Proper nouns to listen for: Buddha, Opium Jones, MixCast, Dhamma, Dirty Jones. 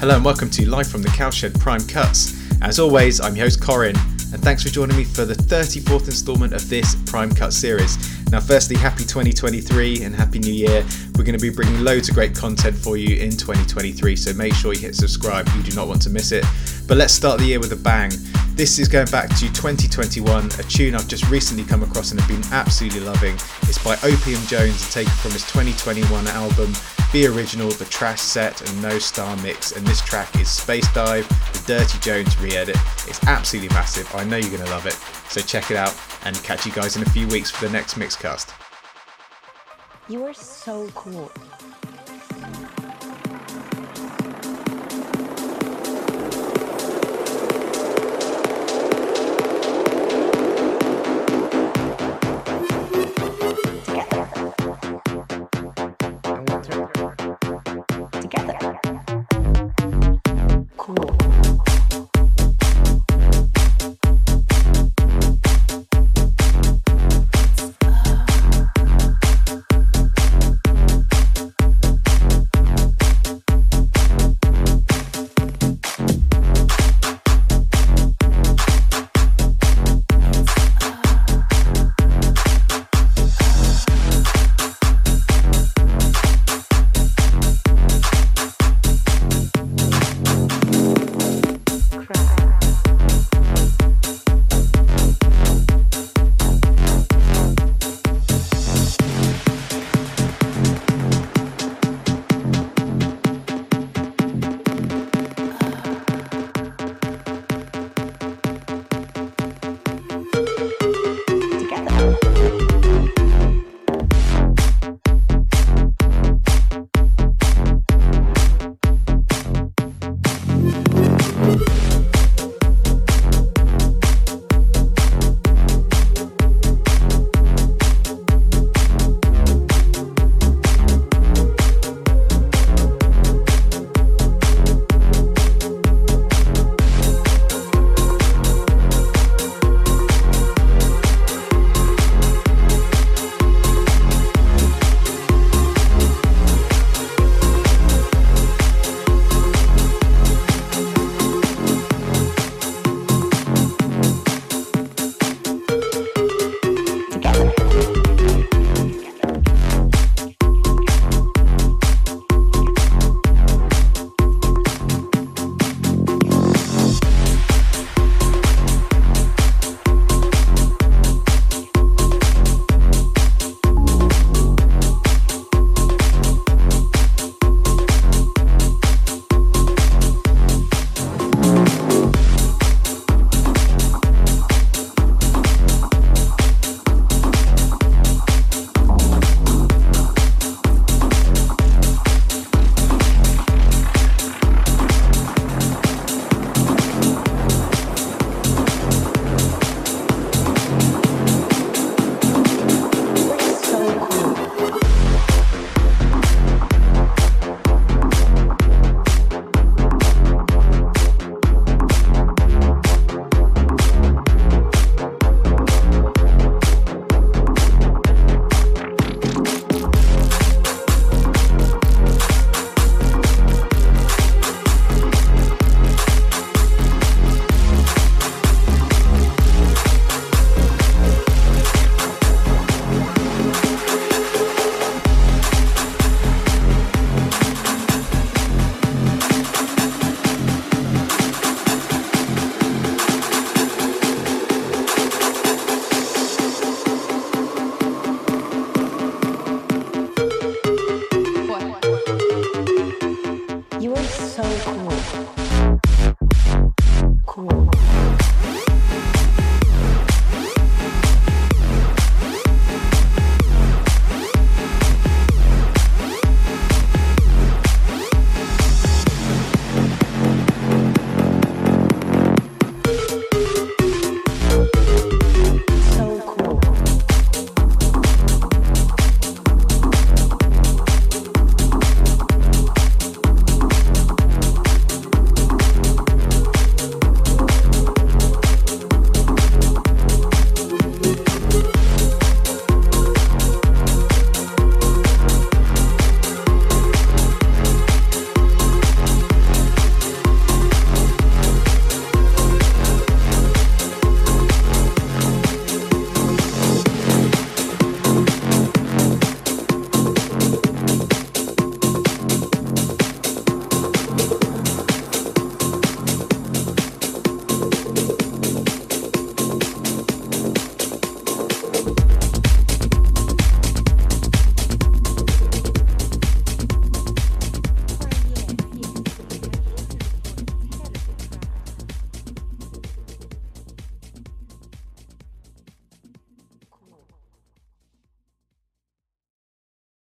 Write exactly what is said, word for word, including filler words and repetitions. Hello and welcome to Live from the Cowshed Prime Cuts. As always, I'm your host Corin, and thanks for joining me for the thirty-fourth instalment of this Prime Cut series. Now firstly, happy twenty twenty-three and happy new year. We're going to be bringing loads of great content for you in twenty twenty-three, so make sure you hit subscribe, you do not want to miss it. But let's start the year with a bang. This is going back to twenty twenty-one, a tune I've just recently come across and have been absolutely loving. It's by Opium Jones and taken from his twenty twenty-one album, Be Original, The Trash Set and No Star Mix, and this track is Space Dive, the Dirty Jones re-edit. It's absolutely massive, I know you're going to love it, so check it out and catch you guys in a few weeks for the next MixCast. You are so cool.